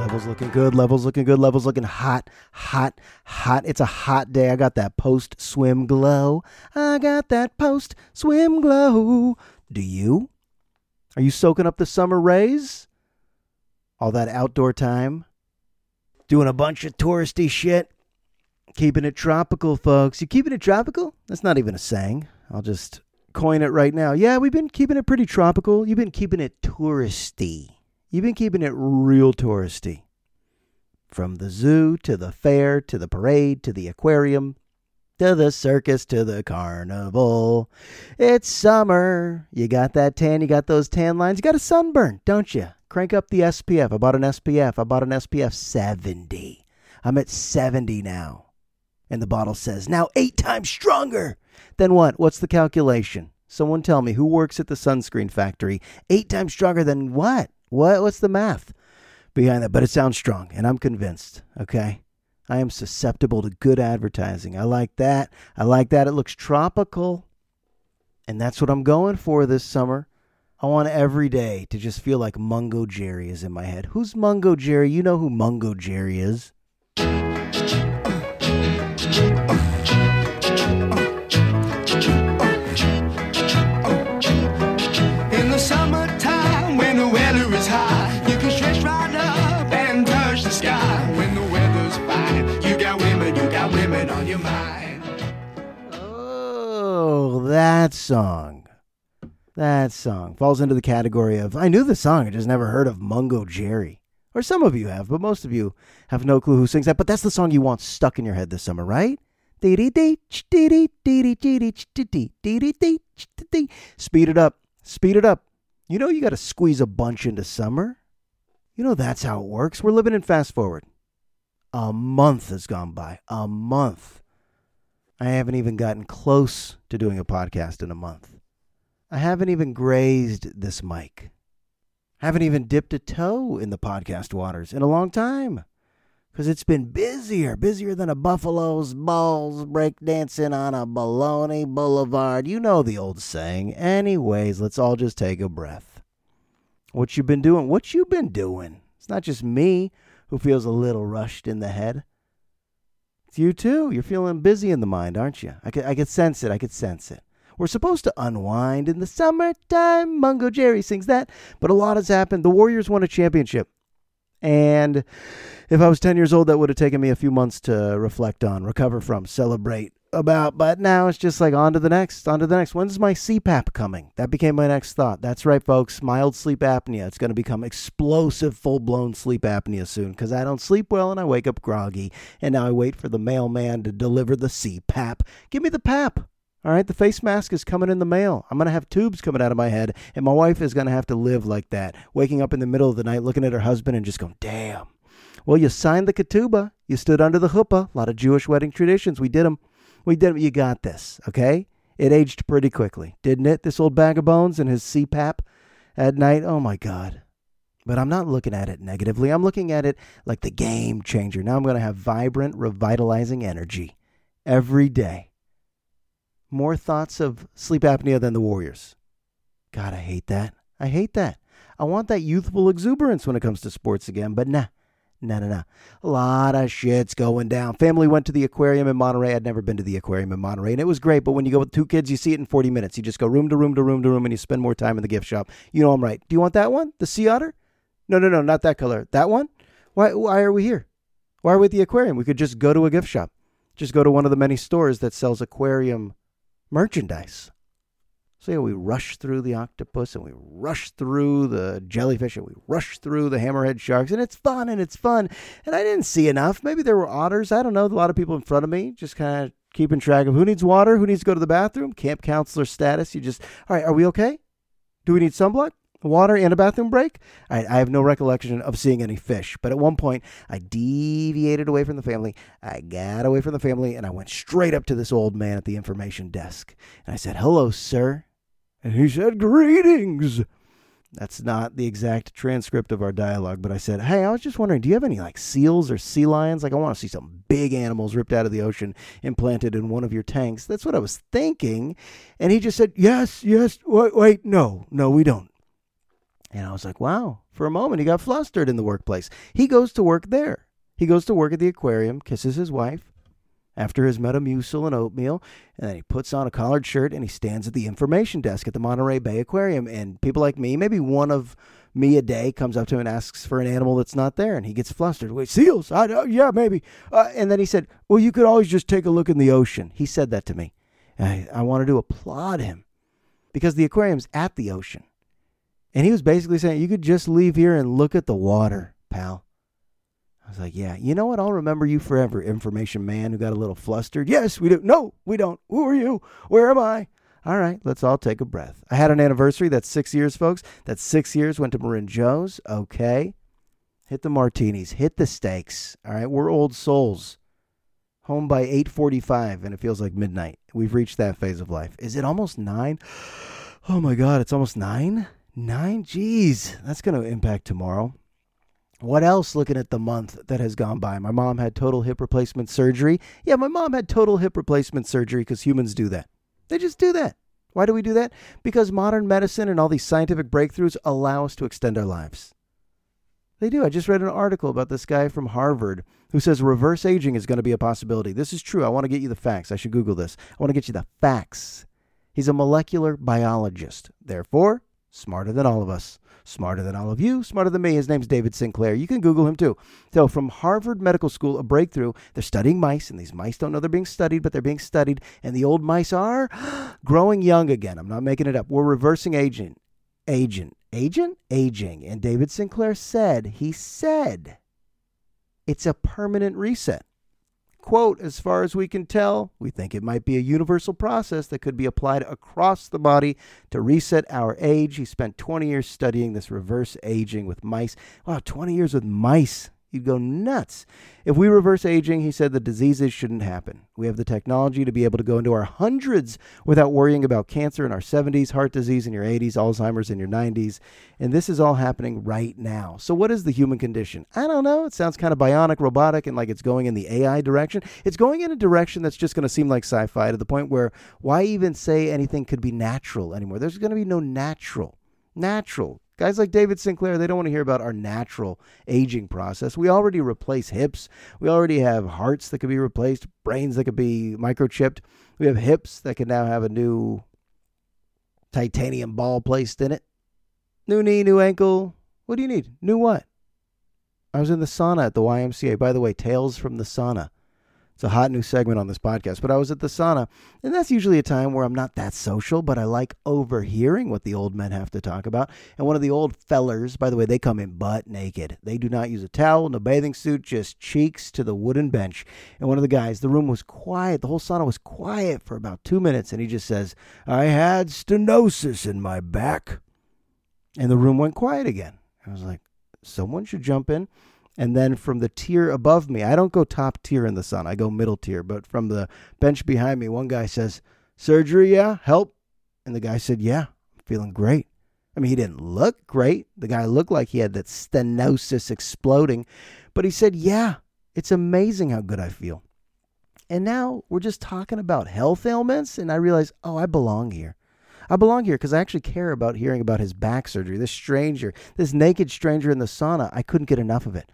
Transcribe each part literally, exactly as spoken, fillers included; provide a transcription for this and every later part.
Levels looking good. Levels looking good. Levels looking hot, hot, hot. It's a hot day. I got that post swim glow. I got that post swim glow. Do you? Are you soaking up the summer rays? All that outdoor time? Doing a bunch of touristy shit? Keeping it tropical, folks. You keeping it tropical? That's not even a saying. I'll just coin it right now. Yeah, we've been keeping it pretty tropical. You've been keeping it touristy. You've been keeping it real touristy. From the zoo to the fair to the parade to the aquarium to the circus to the carnival. It's summer. You got that tan. You got those tan lines. You got a sunburn, don't you? Crank up the S P F. I bought an S P F. I bought an S P F seventy. I'm at seventy now. And the bottle says, now eight times stronger. Then what? What's the calculation? Someone tell me who works at the sunscreen factory. Eight times stronger than what? What? What's the math behind that? But it sounds strong, and I'm convinced, okay? I am susceptible to good advertising. I like that. I like that. It looks tropical, and that's what I'm going for this summer. I want every day to just feel like Mungo Jerry is in my head. Who's Mungo Jerry? You know who Mungo Jerry is. Oh, that song. That song falls into the category of, I knew the song, I just never heard of Mungo Jerry. Or some of you have, but most of you have no clue who sings that. But that's the song you want stuck in your head this summer, right? Speed it up. Speed it up. You know you got to squeeze a bunch into summer. You know that's how it works. We're living in fast forward. A month has gone by. A month. I haven't even gotten close to doing a podcast in a month. I haven't even grazed this mic. I haven't even dipped a toe in the podcast waters in a long time. Because it's been busier, busier than a buffalo's balls breakdancing on a baloney boulevard. You know the old saying. Anyways, let's all just take a breath. What you been doing? What you been doing? It's not just me who feels a little rushed in the head. It's you too. You're feeling busy in the mind, aren't you? I could, I could sense it. I could sense it. We're supposed to unwind in the summertime. Mungo Jerry sings that. But a lot has happened. The Warriors won a championship. And if I was ten years old, that would have taken me a few months to reflect on, recover from, celebrate about. But now it's just like on to the next, on to the next. When's my C PAP coming? That became my next thought. That's right, folks. Mild sleep apnea. It's going to become explosive, full-blown sleep apnea soon because I don't sleep well and I wake up groggy. And now I wait for the mailman to deliver the C PAP. Give me the PAP. All right, the face mask is coming in the mail. I'm going to have tubes coming out of my head, and my wife is going to have to live like that, waking up in the middle of the night, looking at her husband and just going, damn. Well, you signed the ketubah. You stood under the chuppah. A lot of Jewish wedding traditions. We did them. We did them. You got this, okay? It aged pretty quickly, didn't it? This old bag of bones and his C PAP at night. Oh, my God. But I'm not looking at it negatively. I'm looking at it like the game changer. Now I'm going to have vibrant, revitalizing energy every day. More thoughts of sleep apnea than the Warriors. God, I hate that. I hate that. I want that youthful exuberance when it comes to sports again, but nah, nah, nah, nah. A lot of shit's going down. Family went to the aquarium in Monterey. I'd never been to the aquarium in Monterey, and it was great, but when you go with two kids, you see it in forty minutes. You just go room to room to room to room, and you spend more time in the gift shop. You know I'm right. Do you want that one? The sea otter? No, no, no, not that color. That one? Why, why are we here? Why are we at the aquarium? We could just go to a gift shop. Just go to one of the many stores that sells aquarium merchandise. So yeah, we rush through the octopus and we rush through the jellyfish and we rush through the hammerhead sharks and it's fun and it's fun. And I didn't see enough. Maybe there were otters. I don't know. A lot of people in front of me just kind of keeping track of who needs water, who needs to go to the bathroom, camp counselor status. You just, all right, are we okay? Do we need sunblock, water, and a bathroom break? All right, I have no recollection of seeing any fish. But at one point, I deviated away from the family. I got away from the family, and I went straight up to this old man at the information desk. And I said, hello, sir. And he said, greetings. That's not the exact transcript of our dialogue, but I said, hey, I was just wondering, do you have any, like, seals or sea lions? Like, I want to see some big animals ripped out of the ocean and planted in one of your tanks. That's what I was thinking. And he just said, yes, yes, wait, wait, no, no, we don't. And I was like, wow, For a moment, he got flustered in the workplace. He goes to work there. He goes to work at the aquarium, kisses his wife after his Metamucil and oatmeal, and then he puts on a collared shirt and he stands at the information desk at the Monterey Bay Aquarium. And people like me, maybe one of me a day, comes up to him and asks for an animal that's not there, and he gets flustered. Wait, seals? I don't, yeah, maybe. Uh, and then he said, well, you could always just take a look in the ocean. He said that to me. I, I wanted to applaud him because the aquarium's at the ocean. And he was basically saying, you could just leave here and look at the water, pal. I was like, yeah, you know what? I'll remember you forever, information man who got a little flustered. Yes, we do. No, we don't. Who are you? Where am I? All right, let's all take a breath. I had an anniversary. That's six years, folks. That's six years. Went to Marin Joe's. Okay. Hit the martinis. Hit the steaks. All right, we're old souls. Home by eight forty-five, and it feels like midnight. We've reached that phase of life. Is it almost nine? Oh, my God, it's almost nine? Nine? Geez, that's going to impact tomorrow. What else looking at the month that has gone by? My mom had total hip replacement surgery. Yeah, my mom had total hip replacement surgery because humans do that. They just do that. Why do we do that? Because modern medicine and all these scientific breakthroughs allow us to extend our lives. They do. I just read an article about this guy from Harvard who says reverse aging is going to be a possibility. This is true. I want to get you the facts. I should Google this. I want to get you the facts. He's a molecular biologist. Therefore, smarter than all of us. Smarter than all of you. Smarter than me. His name's David Sinclair. You can Google him too. So from Harvard Medical School, a breakthrough. They're studying mice, and these mice don't know they're being studied, but they're being studied. And the old mice are growing young again. I'm not making it up. We're reversing aging. Aging. Aging? Aging. And David Sinclair said, he said, it's a permanent reset. Quote, as far as we can tell, we think it might be a universal process that could be applied across the body to reset our age. He spent twenty years studying this reverse aging with mice. Wow, twenty years with mice. You'd go nuts. If we reverse aging, he said, the diseases shouldn't happen. We have the technology to be able to go into our hundreds without worrying about cancer in our seventies, heart disease in your eighties, Alzheimer's in your nineties. And this is all happening right now. So what is the human condition? I don't know. It sounds kind of bionic, robotic, and like it's going in the A I direction. It's going in a direction that's just going to seem like sci-fi to the point where why even say anything could be natural anymore? There's going to be no natural. Natural. Guys like David Sinclair, they don't want to hear about our natural aging process. We already replace hips. We already have hearts that could be replaced, brains that could be microchipped. We have hips that can now have a new titanium ball placed in it. New knee, new ankle. What do you need? New what? I was in the sauna at the Y M C A. By the way, Tales from the Sauna. It's a hot new segment on this podcast, but I was at the sauna, and that's usually a time where I'm not that social, but I like overhearing what the old men have to talk about. And one of the old fellers, by the way, they come in butt naked. They do not use a towel, no bathing suit, just cheeks to the wooden bench. And one of the guys, the room was quiet. The whole sauna was quiet for about two minutes. And he just says, I had stenosis in my back. And the room went quiet again. I was like, someone should jump in. And then from the tier above me, I don't go top tier in the sun. I go middle tier. But from the bench behind me, one guy says, surgery, yeah, help. And the guy said, yeah, I'm feeling great. I mean, he didn't look great. The guy looked like he had that stenosis exploding. But he said, yeah, it's amazing how good I feel. And now we're just talking about health ailments. And I realize, oh, I belong here. I belong here because I actually care about hearing about his back surgery. This stranger, this naked stranger in the sauna, I couldn't get enough of it.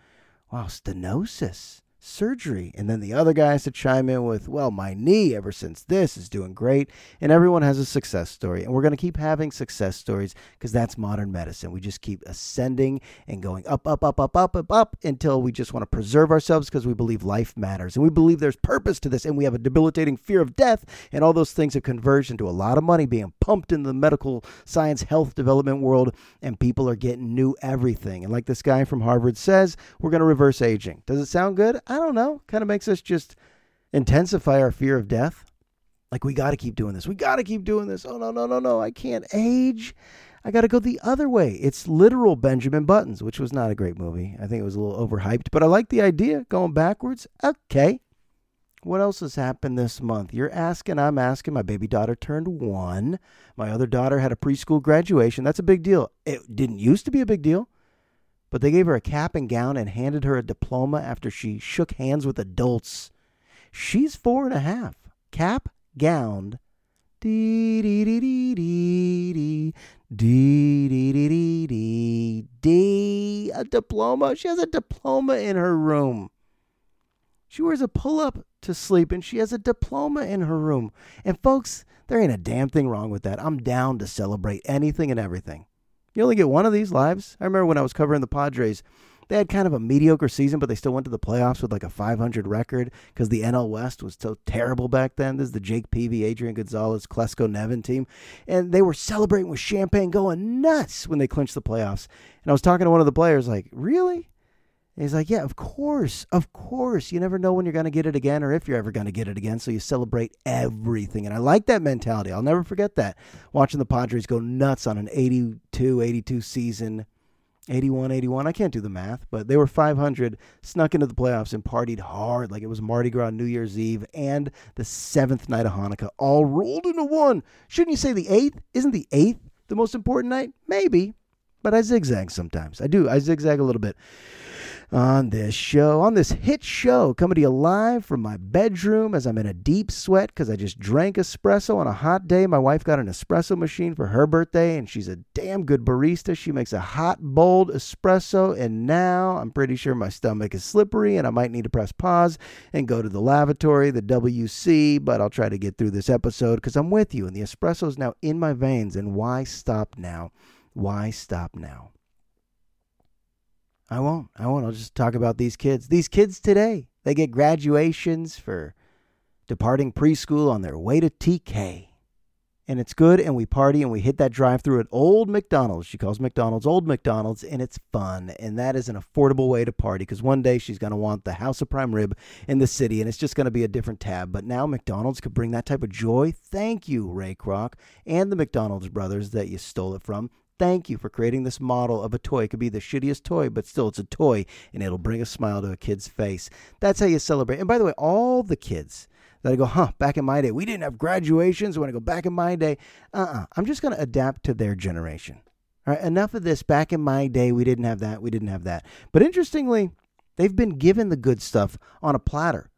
Wow, stenosis, surgery. And then the other guy has to chime in with, well, my knee ever since this is doing great. And everyone has a success story. And we're going to keep having success stories because that's modern medicine. We just keep ascending and going up, up, up, up, up, up, up until we just want to preserve ourselves because we believe life matters. And we believe there's purpose to this. And we have a debilitating fear of death. And all those things have converged into a lot of money being pumped into the medical science health development world. And people are getting new everything. And like this guy from Harvard says, we're going to reverse aging. Does it sound good? I don't know. Kind of makes us just intensify our fear of death. Like, we got to keep doing this. We got to keep doing this. Oh, no, no, no, no. I can't age. I got to go the other way. It's literal Benjamin Buttons, which was not a great movie. I think it was a little overhyped, but I like the idea going backwards. Okay. What else has happened this month? You're asking, I'm asking. My baby daughter turned one. My other daughter had a preschool graduation. That's a big deal. It didn't used to be a big deal. But they gave her a cap and gown and handed her a diploma after she shook hands with adults. She's four and a half. Cap, gowned. Dee dee dee dee dee dee dee dee dee dee D, a diploma. She has a diploma in her room. She wears a pull-up to sleep, and she has a diploma in her room. And folks, there ain't a damn thing wrong with that. I'm down to celebrate anything and everything. You only get one of these lives. I remember when I was covering the Padres, they had kind of a mediocre season, but they still went to the playoffs with like a five hundred record because the N L West was so terrible back then. This is the Jake Peavy, Adrian Gonzalez, Klesko Nevin team. And they were celebrating with champagne, going nuts when they clinched the playoffs. And I was talking to one of the players like, really? And he's like, yeah, of course, of course. You never know when you're going to get it again or if you're ever going to get it again. So you celebrate everything. And I like that mentality. I'll never forget that. Watching the Padres go nuts on an eighty-two eighty-two season. eighty-one eighty-one I can't do the math, but they were five hundred, snuck into the playoffs and partied hard like it was Mardi Gras, New Year's Eve, and the seventh night of Hanukkah, all rolled into one. Shouldn't you say the eighth? Isn't the eighth the most important night? Maybe, but I zigzag sometimes. I do. I zigzag a little bit on this show, on this hit show, coming to you live from my bedroom as I'm in a deep sweat because I just drank espresso on a hot day. My wife got an espresso machine for her birthday, and she's a damn good barista. She makes a hot, bold espresso, and now I'm pretty sure my stomach is slippery, and I might need to press pause and go to the lavatory, the W C, but I'll try to get through this episode because I'm with you, and the espresso is now in my veins, and why stop now? Why stop now? I won't. I won't. I'll just talk about these kids. These kids today, they get graduations for departing preschool on their way to T K. And it's good, and we party, and we hit that drive-thru at Old McDonald's. She calls McDonald's Old McDonald's, and it's fun. And that is an affordable way to party, because one day she's going to want the House of Prime Rib in the city, and it's just going to be a different tab. But now McDonald's could bring that type of joy. Thank you, Ray Kroc, and the McDonald's brothers that you stole it from. Thank you for creating this model of a toy. It could be the shittiest toy, but still it's a toy, and it'll bring a smile to a kid's face. That's how you celebrate. And by the way, all the kids that go, huh, back in my day, we didn't have graduations. When I go back in my day, uh-uh. I'm just going to adapt to their generation. All right, enough of this. Back in my day, we didn't have that. We didn't have that. But interestingly, they've been given the good stuff on a platter.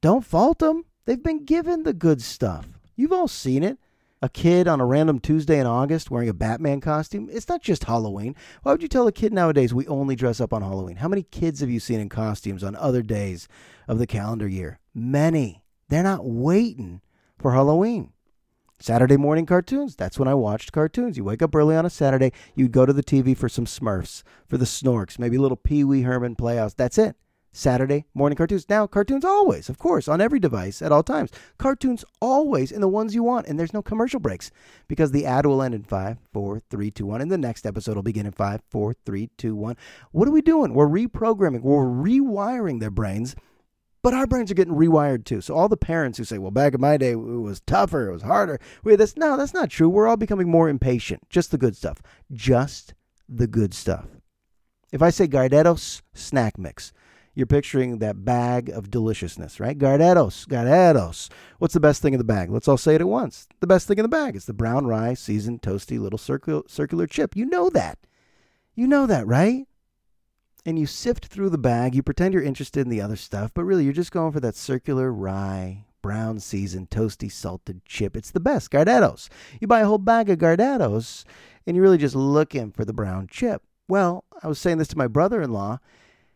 Don't fault them. They've been given the good stuff. You've all seen it. A kid on a random Tuesday in August wearing a Batman costume. It's not just Halloween. Why would you tell a kid nowadays we only dress up on Halloween? How many kids have you seen in costumes on other days of the calendar year? Many. They're not waiting for Halloween. Saturday morning cartoons. That's when I watched cartoons. You wake up early on a Saturday. You'd go to the T V for some Smurfs, for the Snorks, maybe a little Pee Wee Herman Playhouse. That's it. Saturday morning cartoons. Now, cartoons always, of course, on every device at all times. Cartoons always, and the ones you want, and there's no commercial breaks because the ad will end in five, four, three, two, one, and the next episode will begin in five, four, three, two, one. What are we doing? We're reprogramming. We're rewiring their brains, but our brains are getting rewired too. So all the parents who say, well, back in my day, it was tougher, it was harder. Wait, that's, no, that's not true. We're all becoming more impatient. Just the good stuff. Just the good stuff. If I say Gardetto's snack mix, you're picturing that bag of deliciousness, right? Gardetto's, Gardetto's. What's the best thing in the bag? Let's all say it at once. The best thing in the bag is the brown rye, seasoned, toasty, little circular, circular chip. You know that. You know that, right? And you sift through the bag. You pretend you're interested in the other stuff, but really you're just going for that circular rye, brown, seasoned, toasty, salted chip. It's the best, Gardetto's. You buy a whole bag of Gardetto's, and you're really just looking for the brown chip. Well, I was saying this to my brother-in-law.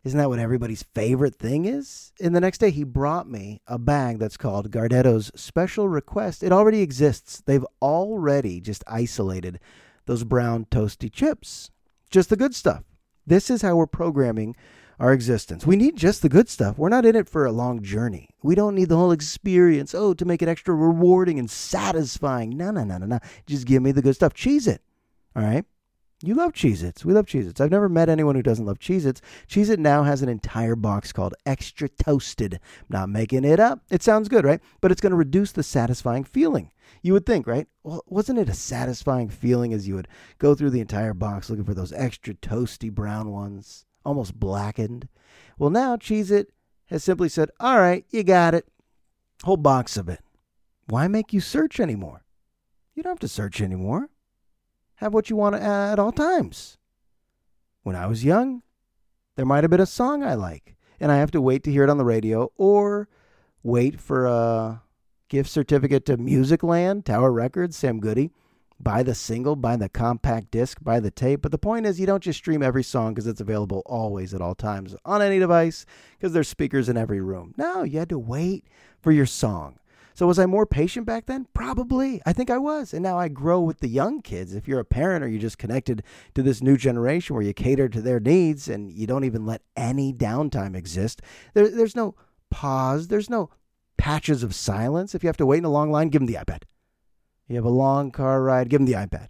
Isn't that what everybody's favorite thing is? And the next day he brought me a bag that's called Gardetto's Special Request. It already exists. They've already just isolated those brown toasty chips. Just the good stuff. This is how we're programming our existence. We need just the good stuff. We're not in it for a long journey. We don't need the whole experience. Oh, to make it extra rewarding and satisfying. No, no, no, no, no. Just give me the good stuff. Cheez-It. All right? You love Cheez-Its. We love Cheez-Its. I've never met anyone who doesn't love Cheez-Its. Cheez-It now has an entire box called Extra Toasted. I'm not making it up. It sounds good, right? But it's going to reduce the satisfying feeling. You would think, right? Well, wasn't it a satisfying feeling as you would go through the entire box looking for those extra toasty brown ones, almost blackened? Well, now Cheez-It has simply said, all right, you got it. Whole box of it. Why make you search anymore? You don't have to search anymore. Have what you want at all times. When I was young, there might have been a song I like, and I have to wait to hear it on the radio or wait for a gift certificate to Music Land, Tower Records, Sam Goody. Buy the single, buy the compact disc, buy the tape. But the point is you don't just stream every song because it's available always at all times on any device because there's speakers in every room. No, you had to wait for your song. So was I more patient back then? Probably. I think I was. And now I grow with the young kids. If you're a parent or you're just connected to this new generation where you cater to their needs and you don't even let any downtime exist, there, there's no pause. There's no patches of silence. If you have to wait in a long line, give them the iPad. You have a long car ride, give them the iPad.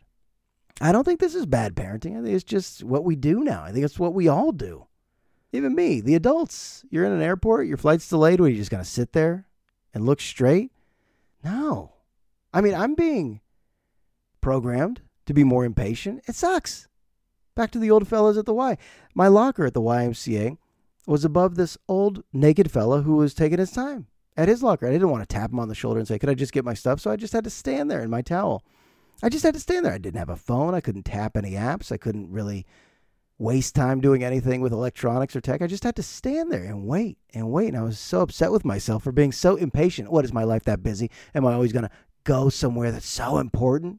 I don't think this is bad parenting. I think it's just what we do now. I think it's what we all do. Even me, the adults. You're in an airport, your flight's delayed. What, are you just going to sit there and look straight? No. I mean, I'm being programmed to be more impatient. It sucks. Back to the old fellas at the Y. My locker at the Y M C A was above this old naked fella who was taking his time at his locker. I didn't want to tap him on the shoulder and say, could I just get my stuff? So I just had to stand there in my towel. I just had to stand there. I didn't have a phone. I couldn't tap any apps. I couldn't really waste time doing anything with electronics or tech. I just had to stand there and wait and wait. And I was so upset with myself for being so impatient. What, is my life that busy? Am I always going to go somewhere that's so important?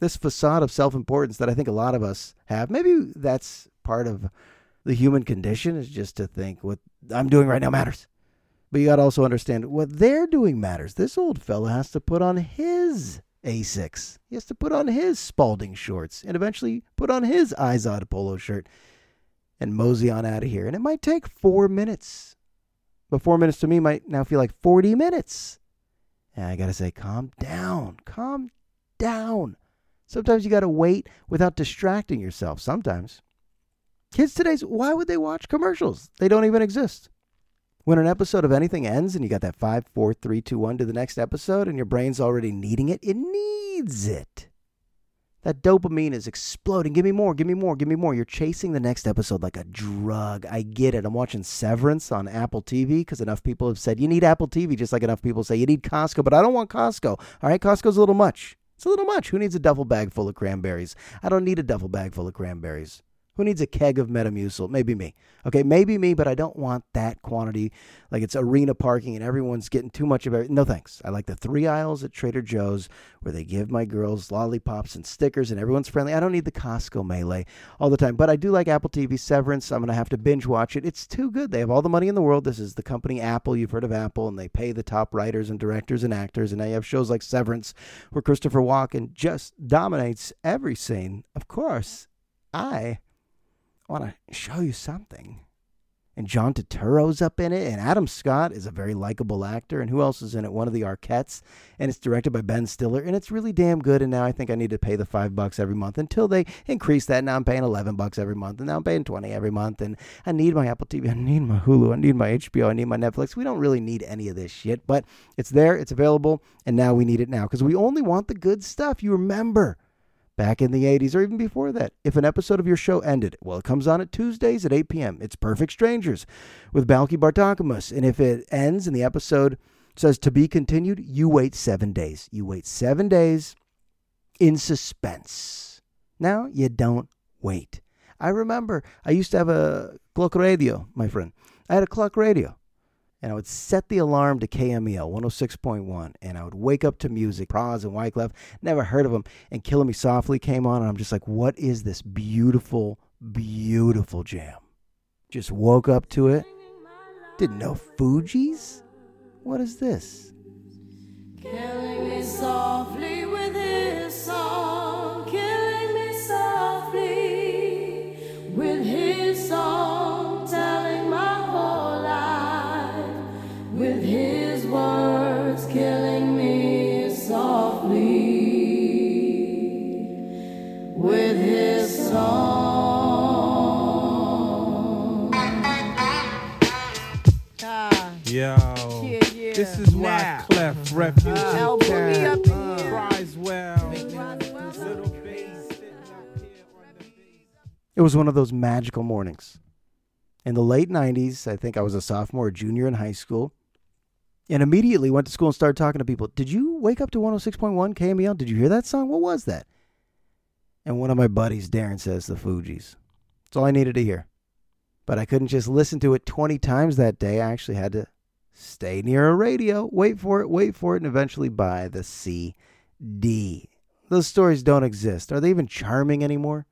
This facade of self-importance that I think a lot of us have, maybe that's part of the human condition, is just to think what I'm doing right now matters. But you got to also understand what they're doing matters. This old fella has to put on his A six. He has to put on his Spalding shorts and eventually put on his Izod polo shirt and mosey on out of here. And it might take four minutes. But four minutes to me might now feel like forty minutes. And I got to say, calm down. Calm down. Sometimes you got to wait without distracting yourself. Sometimes. Kids today's, why would they watch commercials? They don't even exist. When an episode of anything ends and you got that five, four, three, two, one to the next episode and your brain's already needing it, it needs it. That dopamine is exploding. Give me more, give me more, give me more. You're chasing the next episode like a drug. I get it. I'm watching Severance on Apple T V because enough people have said you need Apple T V, just like enough people say you need Costco, but I don't want Costco. All right, Costco's a little much. It's a little much. Who needs a duffel bag full of cranberries? I don't need a duffel bag full of cranberries. Who needs a keg of Metamucil? Maybe me. Okay, maybe me, but I don't want that quantity. Like it's arena parking and everyone's getting too much of everything. No thanks. I like the three aisles at Trader Joe's where they give my girls lollipops and stickers and everyone's friendly. I don't need the Costco melee all the time. But I do like Apple T V Severance. I'm going to have to binge watch it. It's too good. They have all the money in the world. This is the company Apple. You've heard of Apple. And they pay the top writers and directors and actors. And they have shows like Severance where Christopher Walken just dominates every scene. Of course, I... I want to show you something. And John Turturro's up in it. And Adam Scott is a very likable actor. And who else is in it? One of the Arquettes. And it's directed by Ben Stiller. And it's really damn good. And now I think I need to pay the five bucks every month until they increase that. Now I'm paying eleven bucks every month. And now I'm paying twenty every month. And I need my Apple T V. I need my Hulu. I need my H B O. I need my Netflix. We don't really need any of this shit. But it's there. It's available. And now we need it now. Because we only want the good stuff. You remember. Back in the eighties or even before that, if an episode of your show ended, well, it comes on at Tuesdays at eight p.m. It's Perfect Strangers with Balki Bartokomous. And if it ends and the episode says to be continued, you wait seven days. You wait seven days in suspense. Now you don't wait. I remember I used to have a clock radio, my friend. I had a clock radio. And I would set the alarm to K M E L one oh six point one. And I would wake up to music. Praz and Wyclef. Never heard of them. And Killing Me Softly came on. And I'm just like, what is this beautiful, beautiful jam? Just woke up to it. Didn't know Fugees? What is this? Killing me softly with his song. Killing me softly with his song. Telling my whole life. With his words killing me softly, with his song. Uh, Yo, yeah, yeah. This is why Clef Refuge uh, cries well. It was one of those magical mornings. In the late nineties, I think I was a sophomore or junior in high school. And immediately went to school and started talking to people. Did you wake up to one oh six point one K M E L? Did you hear that song? What was that? And one of my buddies, Darren, says the Fugees. That's all I needed to hear. But I couldn't just listen to it twenty times that day. I actually had to stay near a radio, wait for it, wait for it, and eventually buy the C D. Those stories don't exist. Are they even charming anymore?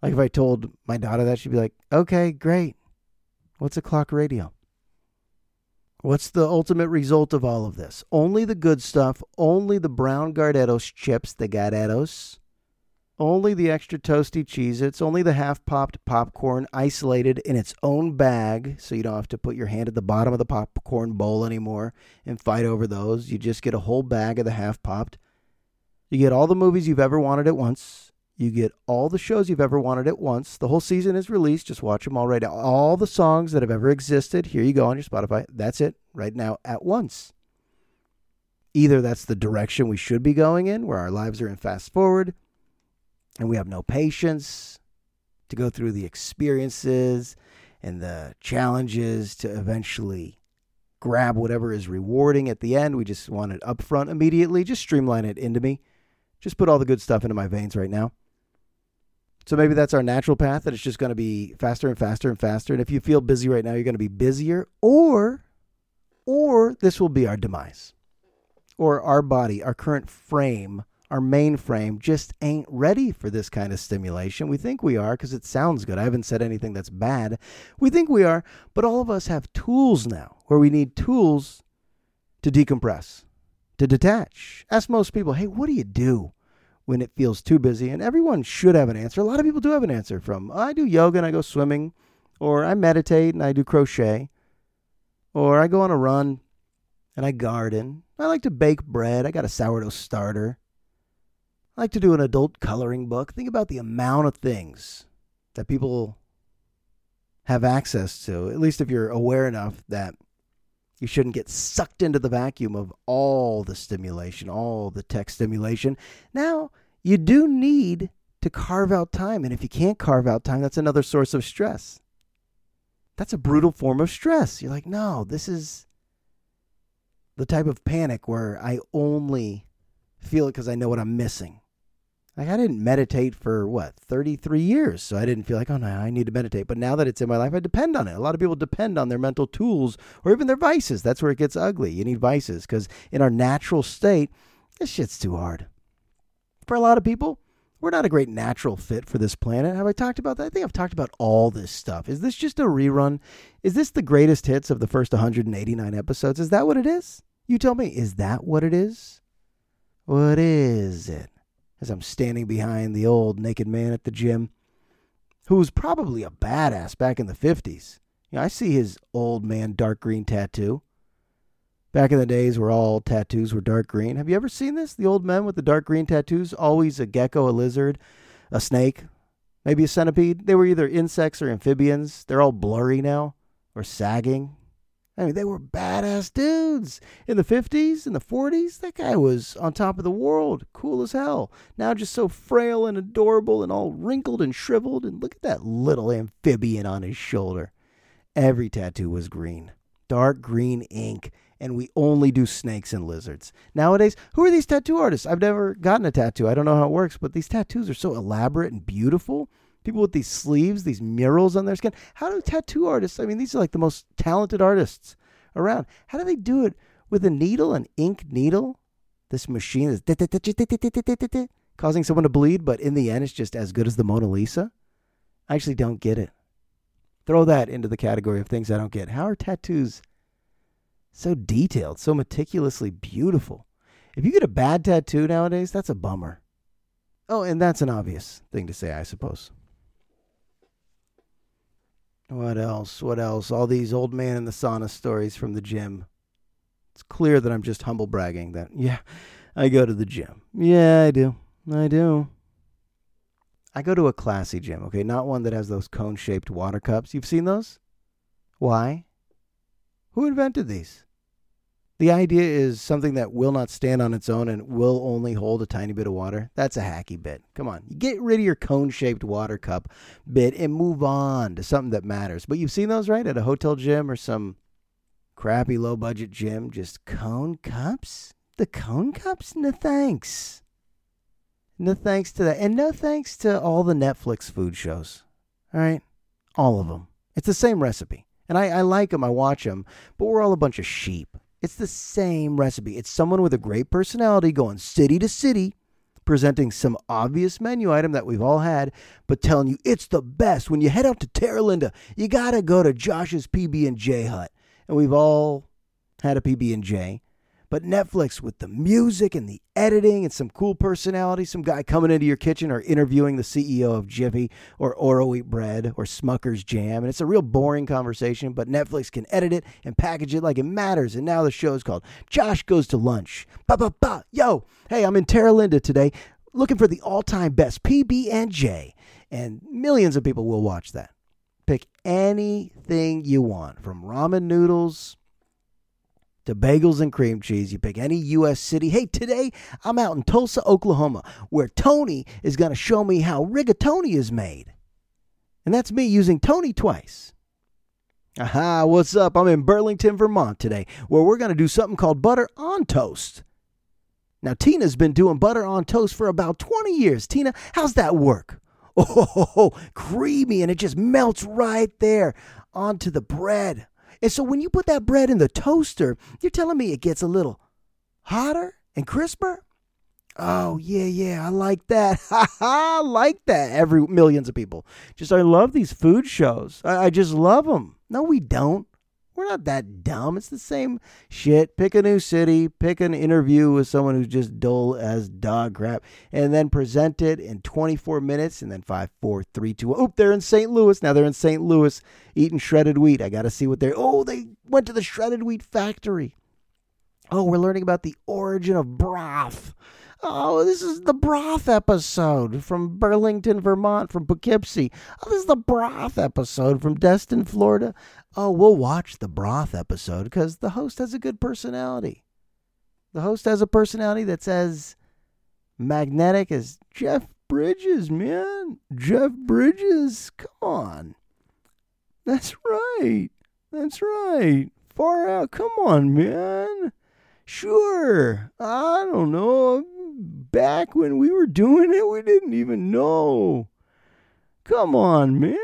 Like if I told my daughter that, she'd be like, okay, great. What's a clock radio? What's the ultimate result of all of this? Only the good stuff. Only the brown Gardetto's chips, the Gardetto's. Only the extra toasty Cheez-Its. Only the half-popped popcorn isolated in its own bag, so you don't have to put your hand at the bottom of the popcorn bowl anymore and fight over those. You just get a whole bag of the half-popped. You get all the movies you've ever wanted at once. You get all the shows you've ever wanted at once. The whole season is released. Just watch them all right now. All the songs that have ever existed. Here you go on your Spotify. That's it right now at once. Either that's the direction we should be going in, where our lives are in fast forward, and we have no patience to go through the experiences and the challenges to eventually grab whatever is rewarding at the end. We just want it upfront immediately. Just streamline it into me. Just put all the good stuff into my veins right now. So maybe that's our natural path, that it's just going to be faster and faster and faster. And if you feel busy right now, you're going to be busier. Or, or this will be our demise. Or our body, our current frame, our main frame just ain't ready for this kind of stimulation. We think we are because it sounds good. I haven't said anything that's bad. We think we are, but all of us have tools now where we need tools to decompress, to detach. Ask most people, hey, what do you do when it feels too busy? And everyone should have an answer. A lot of people do have an answer from, oh, I do yoga and I go swimming, or I meditate and I do crochet, or I go on a run and I garden. I like to bake bread. I got a sourdough starter. I like to do an adult coloring book. Think about the amount of things that people have access to, at least if you're aware enough that you shouldn't get sucked into the vacuum of all the stimulation, all the tech stimulation. Now, you do need to carve out time. And if you can't carve out time, that's another source of stress. That's a brutal form of stress. You're like, no, this is the type of panic where I only feel it because I know what I'm missing. Like, I didn't meditate for, what, thirty-three years. So I didn't feel like, oh, no, I need to meditate. But now that it's in my life, I depend on it. A lot of people depend on their mental tools or even their vices. That's where it gets ugly. You need vices because in our natural state, this shit's too hard. For a lot of people, we're not a great natural fit for this planet. Have I talked about that? I think I've talked about all this stuff. Is this just a rerun? Is this the greatest hits of the first one hundred eighty-nine episodes? Is that what it is? You tell me, is that what it is? What is it? As I'm standing behind the old naked man at the gym, who was probably a badass back in the fifties. You know, I see his old man dark green tattoo. Back in the days where all tattoos were dark green. Have you ever seen this? The old men with the dark green tattoos, always a gecko, a lizard, a snake, maybe a centipede. They were either insects or amphibians. They're all blurry now or sagging. I mean, they were badass dudes in the fifties, in the forties. That guy was on top of the world, cool as hell. Now just so frail and adorable and all wrinkled and shriveled. And look at that little amphibian on his shoulder. Every tattoo was green, dark green ink. And we only do snakes and lizards. Nowadays, who are these tattoo artists? I've never gotten a tattoo. I don't know how it works, but these tattoos are so elaborate and beautiful. People with these sleeves, these murals on their skin. How do tattoo artists, I mean, these are like the most talented artists around. How do they do it with a needle, an ink needle? This machine is causing someone to bleed, but in the end, it's just as good as the Mona Lisa. I actually don't get it. Throw that into the category of things I don't get. How are tattoos so detailed, so meticulously beautiful? If you get a bad tattoo nowadays, that's a bummer. Oh, and that's an obvious thing to say, I suppose. What else? What else? All these old man in the sauna stories from the gym. It's clear that I'm just humble bragging that, yeah, I go to the gym. Yeah, I do. I do. I go to a classy gym, okay? Not one that has those cone-shaped water cups. You've seen those? Why? Who invented these? The idea is something that will not stand on its own and will only hold a tiny bit of water. That's a hacky bit. Come on. Get rid of your cone-shaped water cup bit and move on to something that matters. But you've seen those, right? At a hotel gym or some crappy low-budget gym. Just cone cups? The cone cups? No thanks. No thanks to that. And no thanks to all the Netflix food shows. All right? All of them. It's the same recipe. And I, I like them. I watch them. But we're all a bunch of sheep. It's the same recipe. It's someone with a great personality going city to city, presenting some obvious menu item that we've all had, but telling you it's the best. When you head out to Terra Linda, you got to go to Josh's P B and J hut. And we've all had a P B and J. But Netflix, with the music and the editing and some cool personality, some guy coming into your kitchen or interviewing the C E O of Jiffy or Oro Eat Bread or Smucker's Jam. And it's a real boring conversation, but Netflix can edit it and package it like it matters. And now the show is called Josh Goes to Lunch. Ba ba ba. Yo, hey, I'm in Terra Linda today looking for the all-time best P B and J. And millions of people will watch that. Pick anything you want, from ramen noodles to bagels and cream cheese. You pick any U S city. Hey, today I'm out in Tulsa, Oklahoma, where Tony is going to show me how rigatoni is made. And that's me using Tony twice. Aha, what's up? I'm in Burlington, Vermont today, where we're going to do something called butter on toast. Now, Tina's been doing butter on toast for about twenty years. Tina, how's that work? Oh, creamy, and it just melts right there onto the bread. And so when you put that bread in the toaster, you're telling me it gets a little hotter and crisper? Oh, yeah, yeah, I like that. Ha ha, I like that. Every millions of people. Just, I love these food shows. I, I just love them. No, we don't. We're not that dumb. It's the same shit. Pick a new city. Pick an interview with someone who's just dull as dog crap. And then present it in twenty-four minutes. And then five, four, three, two. Oop, they're in Saint Louis. Now they're in Saint Louis eating shredded wheat. I got to see what they're... Oh, they went to the shredded wheat factory. Oh, we're learning about the origin of broth. Oh, this is the broth episode from Burlington, Vermont, from Poughkeepsie. Oh, this is the broth episode from Destin, Florida. Oh, we'll watch the broth episode because the host has a good personality. The host has a personality that's as magnetic as Jeff Bridges, man. Jeff Bridges, come on. That's right. That's right. Far out. Come on, man. Sure. I don't know. Back when we were doing it, we didn't even know. Come on, man.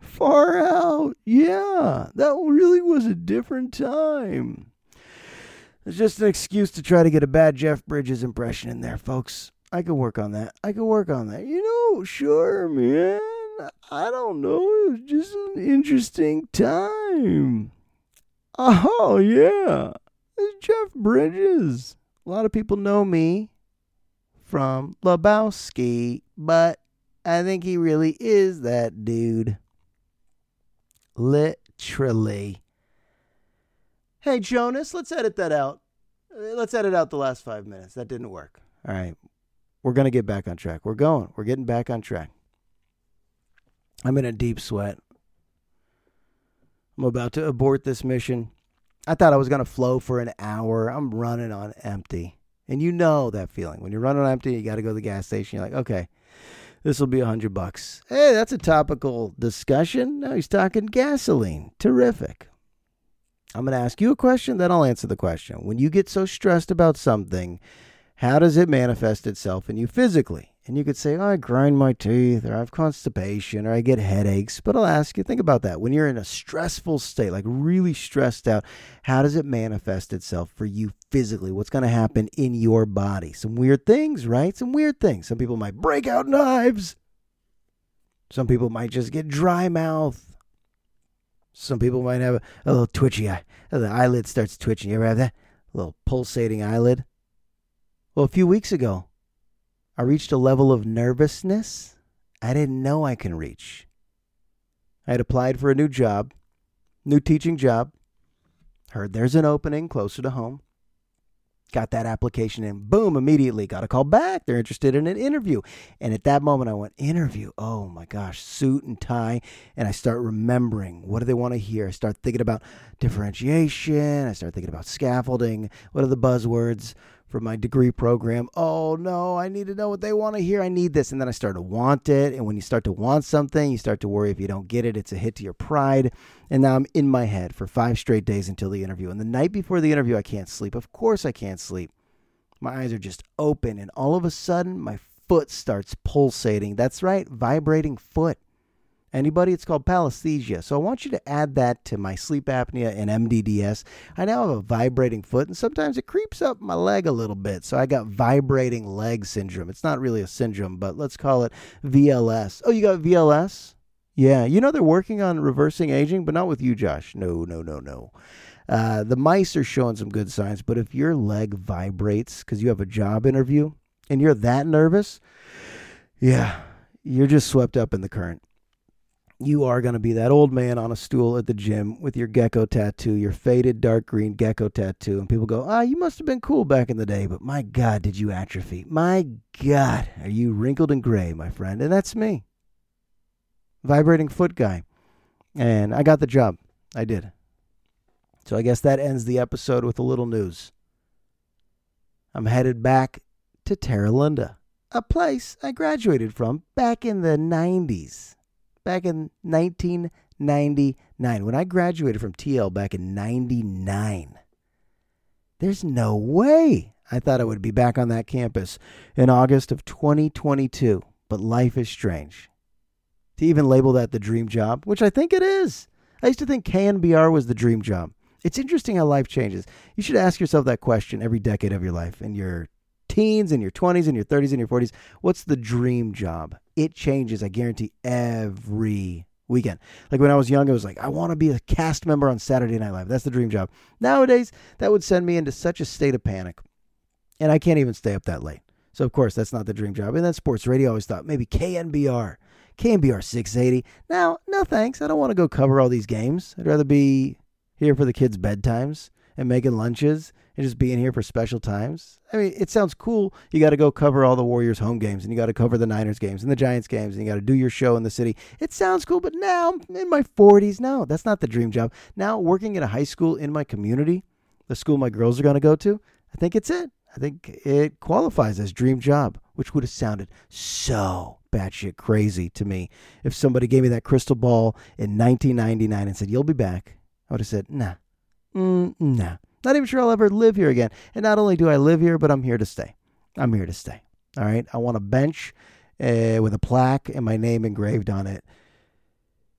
Far out. Yeah, that really was a different time. It's just an excuse to try to get a bad Jeff Bridges impression in there, folks. I could work on that. I could work on that. You know, sure, man. I don't know. It was just an interesting time. Oh, yeah. It's Jeff Bridges. A lot of people know me from Lebowski, but I think he really is that dude. Literally. Hey, Jonas, let's edit that out. Let's edit out the last five minutes. That didn't work. All right. We're going to get back on track. We're going. We're getting back on track. I'm in a deep sweat. I'm about to abort this mission. I thought I was going to flow for an hour. I'm running on empty. And you know that feeling. When you're running on empty, you got to go to the gas station. You're like, okay, this will be a hundred bucks. Hey, that's a topical discussion. Now he's talking gasoline. Terrific. I'm going to ask you a question, then I'll answer the question. When you get so stressed about something, how does it manifest itself in you physically? And you could say, oh, I grind my teeth, or I have constipation, or I get headaches. But I'll ask you, think about that. When you're in a stressful state, like really stressed out, how does it manifest itself for you physically? What's going to happen in your body? Some weird things, right? Some weird things. Some people might break out knives. Some people might just get dry mouth. Some people might have a, a little twitchy eye. The eyelid starts twitching. You ever have that? A little pulsating eyelid. Well, a few weeks ago, I reached a level of nervousness I didn't know I can reach. I had applied for a new job, new teaching job, heard there's an opening closer to home, got that application in, boom, immediately got a call back. They're interested in an interview. And at that moment, I went, interview? Oh my gosh, suit and tie. And I start remembering, what do they want to hear? I start thinking about differentiation. I start thinking about scaffolding. What are the buzzwords from my degree program? Oh no, I need to know what they want to hear. I need this. And then I start to want it. And when you start to want something, you start to worry if you don't get it, it's a hit to your pride. And now I'm in my head for five straight days until the interview. And the night before the interview, I can't sleep. Of course I can't sleep. My eyes are just open. And all of a sudden, my foot starts pulsating. That's right, vibrating foot. Anybody? It's called paresthesia. So I want you to add that to my sleep apnea and M D D S. I now have a vibrating foot, and sometimes it creeps up my leg a little bit. So I got vibrating leg syndrome. It's not really a syndrome, but let's call it V L S. Oh, you got V L S? Yeah. You know they're working on reversing aging, but not with you, Josh. No, no, no, no. Uh, the mice are showing some good signs, but if your leg vibrates because you have a job interview and you're that nervous, yeah, you're just swept up in the current. You are going to be that old man on a stool at the gym with your gecko tattoo, your faded dark green gecko tattoo. And people go, ah, oh, you must have been cool back in the day, but my God, did you atrophy? My God, are you wrinkled and gray, my friend? And that's me. Vibrating foot guy. And I got the job. I did. So I guess that ends the episode with a little news. I'm headed back to Terra Linda, a place I graduated from back in the nineties. Back in nineteen ninety-nine, when I graduated from T L back in ninety-nine, there's no way I thought I would be back on that campus in August of twenty twenty-two. But life is strange. To even label that the dream job, which I think it is. I used to think K N B R was the dream job. It's interesting how life changes. You should ask yourself that question every decade of your life, in your teens, in your twenties, in your thirties, in your forties. What's the dream job? It changes, I guarantee, every weekend. Like when I was young, it was like, I want to be a cast member on Saturday Night Live. That's the dream job. Nowadays, that would send me into such a state of panic. And I can't even stay up that late. So, of course, that's not the dream job. And then sports radio, I always thought, maybe K N B R. K N B R six eighty. Now, no thanks. I don't want to go cover all these games. I'd rather be here for the kids' bedtimes and making lunches and just being here for special times. I mean, it sounds cool. You got to go cover all the Warriors home games, and you got to cover the Niners games and the Giants games, and you got to do your show in the city. It sounds cool, but now I'm in my forties. No, that's not the dream job. Now working at a high school in my community, the school my girls are going to go to, I think it's it. I think it qualifies as dream job, which would have sounded so batshit crazy to me if somebody gave me that crystal ball in nineteen ninety-nine and said, you'll be back. I would have said, nah, mm, nah. Not even sure I'll ever live here again. And not only do I live here, but I'm here to stay. I'm here to stay. All right. I want a bench uh, with a plaque and my name engraved on it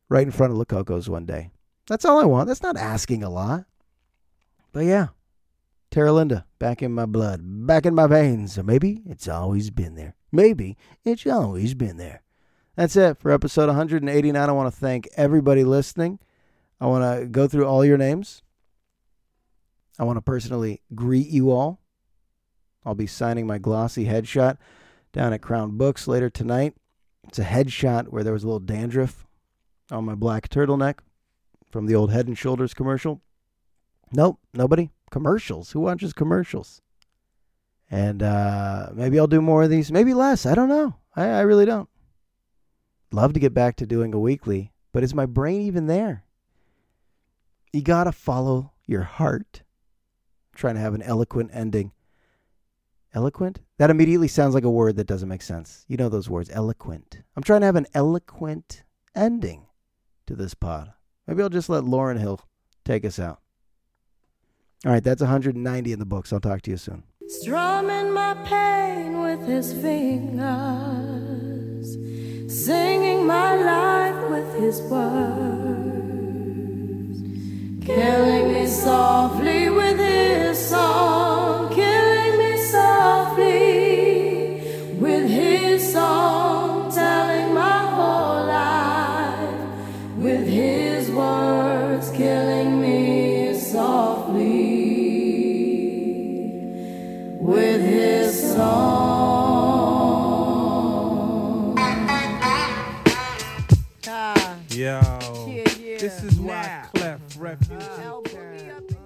right in front of Lococo's one day. That's all I want. That's not asking a lot. But yeah, Terra Linda, back in my blood, back in my veins. So maybe it's always been there. Maybe it's always been there. That's it for episode one eighty-nine. I want to thank everybody listening. I want to go through all your names. I want to personally greet you all. I'll be signing my glossy headshot down at Crown Books later tonight. It's a headshot where there was a little dandruff on my black turtleneck from the old Head and Shoulders commercial. Nope, nobody. Commercials. Who watches commercials? And uh, maybe I'll do more of these. Maybe less. I don't know. I, I really don't. Love to get back to doing a weekly, but is my brain even there? You got to follow your heart. Trying to have an eloquent ending. Eloquent? That immediately sounds like a word that doesn't make sense. You know those words, eloquent. I'm trying to have an eloquent ending to this pod. Maybe I'll just let Lauren Hill take us out. All right, that's one ninety in the books. I'll talk to you soon. Strumming my pain with his fingers, singing my life with his words, killing me softly with his song, killing me softly with his song, telling my whole life with his words, killing me softly with his song. Yo, yeah, yeah. This is Wyclef, Refuge. Uh,